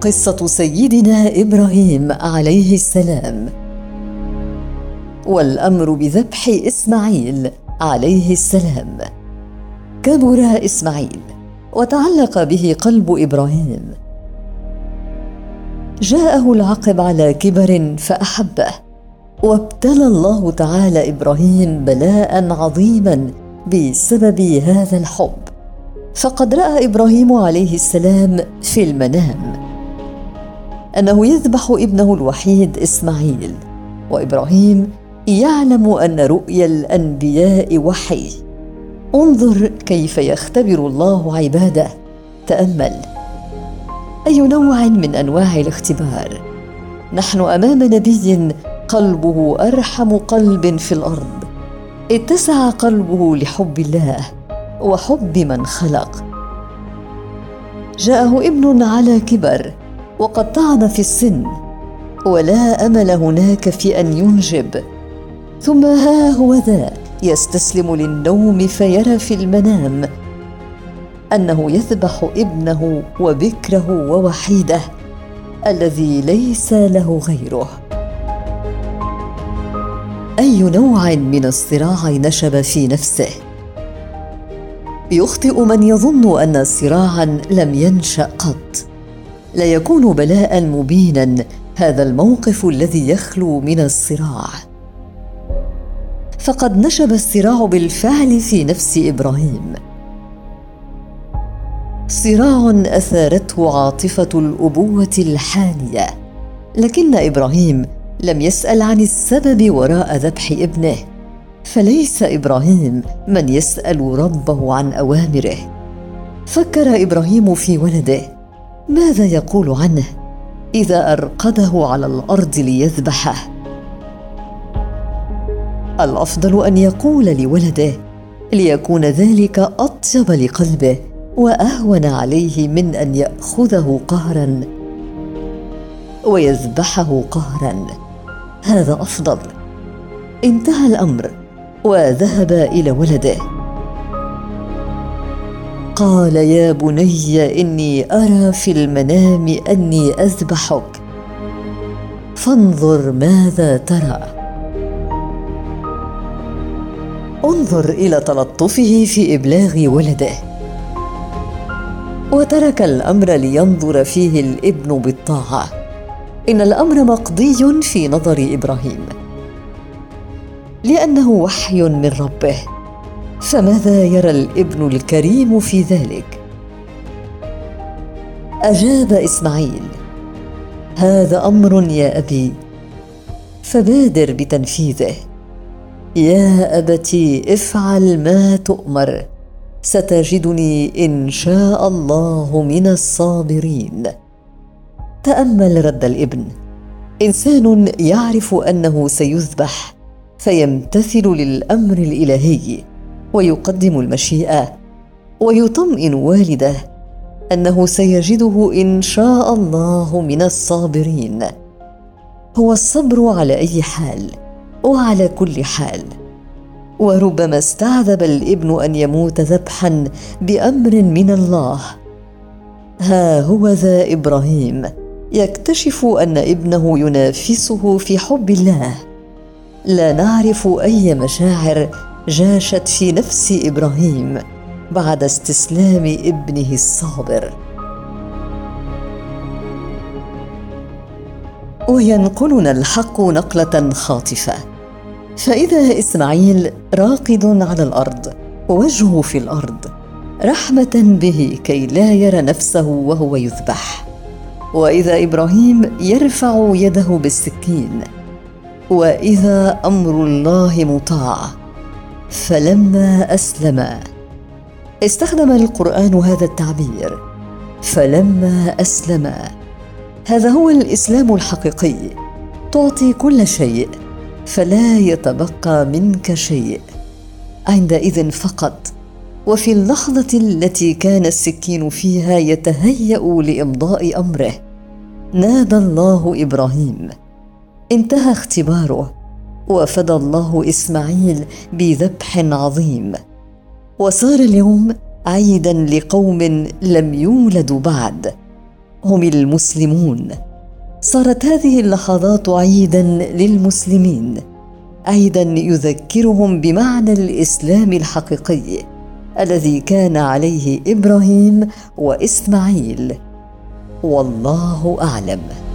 قصة سيدنا إبراهيم عليه السلام والأمر بذبح إسماعيل عليه السلام. كبر إسماعيل وتعلق به قلب إبراهيم، جاءه العقب على كبر فأحبه، وابتلى الله تعالى إبراهيم بلاء عظيما بسبب هذا الحب. فقد رأى إبراهيم عليه السلام في المنام أنه يذبح ابنه الوحيد إسماعيل، وإبراهيم يعلم أن رؤيا الأنبياء وحي. انظر كيف يختبر الله عباده، تأمل أي نوع من أنواع الاختبار. نحن أمام نبي قلبه أرحم قلب في الأرض، اتسع قلبه لحب الله وحب من خلق. جاءه ابن على كبر وقد طعن في السن، ولا أمل هناك في أن ينجب، ثم ها هو ذا يستسلم للنوم فيرى في المنام أنه يذبح ابنه وبكره ووحيده الذي ليس له غيره. أي نوع من الصراع نشب في نفسه؟ يخطئ من يظن أن صراعاً لم ينشأ قط. لا يكون بلاء مبيناً هذا الموقف الذي يخلو من الصراع. فقد نشب الصراع بالفعل في نفس إبراهيم، صراع أثارته عاطفة الأبوة الحانية. لكن إبراهيم لم يسأل عن السبب وراء ذبح ابنه، فليس إبراهيم من يسأل ربه عن أوامره. فكر إبراهيم في ولده، ماذا يقول عنه إذا أرقده على الأرض ليذبحه؟ الأفضل أن يقول لولده ليكون ذلك أطيب لقلبه وأهون عليه من أن يأخذه قهراً ويذبحه قهراً. هذا أفضل. انتهى الأمر وذهب إلى ولده، قال: يا بني إني أرى في المنام أني أذبحك فانظر ماذا ترى. انظر إلى تلطفه في إبلاغ ولده، وترك الأمر لينظر فيه الابن بالطاعة. إن الأمر مقضي في نظر إبراهيم لأنه وحي من ربه. فماذا يرى الابن الكريم في ذلك؟ أجاب إسماعيل: هذا أمر يا أبي فبادر بتنفيذه. يا أبتي افعل ما تؤمر، ستجدني إن شاء الله من الصابرين. تأمل رد الابن، إنسان يعرف أنه سيذبح فيمتثل للأمر الإلهي ويقدم المشيئة، ويطمئن والده أنه سيجده إن شاء الله من الصابرين. هو الصبر على أي حال وعلى كل حال. وربما استعذب الابن أن يموت ذبحا بأمر من الله. ها هو ذا إبراهيم يكتشف أن ابنه ينافسه في حب الله. لا نعرف أي مشاعر جاشت في نفس إبراهيم بعد استسلام ابنه الصابر. وينقلنا الحق نقلة خاطفة، فإذا إسماعيل راقد على الأرض ووجهه في الأرض رحمة به كي لا يرى نفسه وهو يذبح. وإذا إبراهيم يرفع يده بالسكين، وإذا أمر الله مطاع. فلما أسلم، استخدم القرآن هذا التعبير، فلما أسلم. هذا هو الإسلام الحقيقي، تعطي كل شيء فلا يتبقى منك شيء عندئذ فقط. وفي اللحظة التي كان السكين فيها يتهيأ لإمضاء أمره، نادى الله إبراهيم. انتهى اختباره، وفدى الله إسماعيل بذبح عظيم. وصار اليوم عيدا لقوم لم يولدوا بعد، هم المسلمون. صارت هذه اللحظات عيدا للمسلمين، عيدا يذكرهم بمعنى الإسلام الحقيقي الذي كان عليه إبراهيم وإسماعيل، والله أعلم.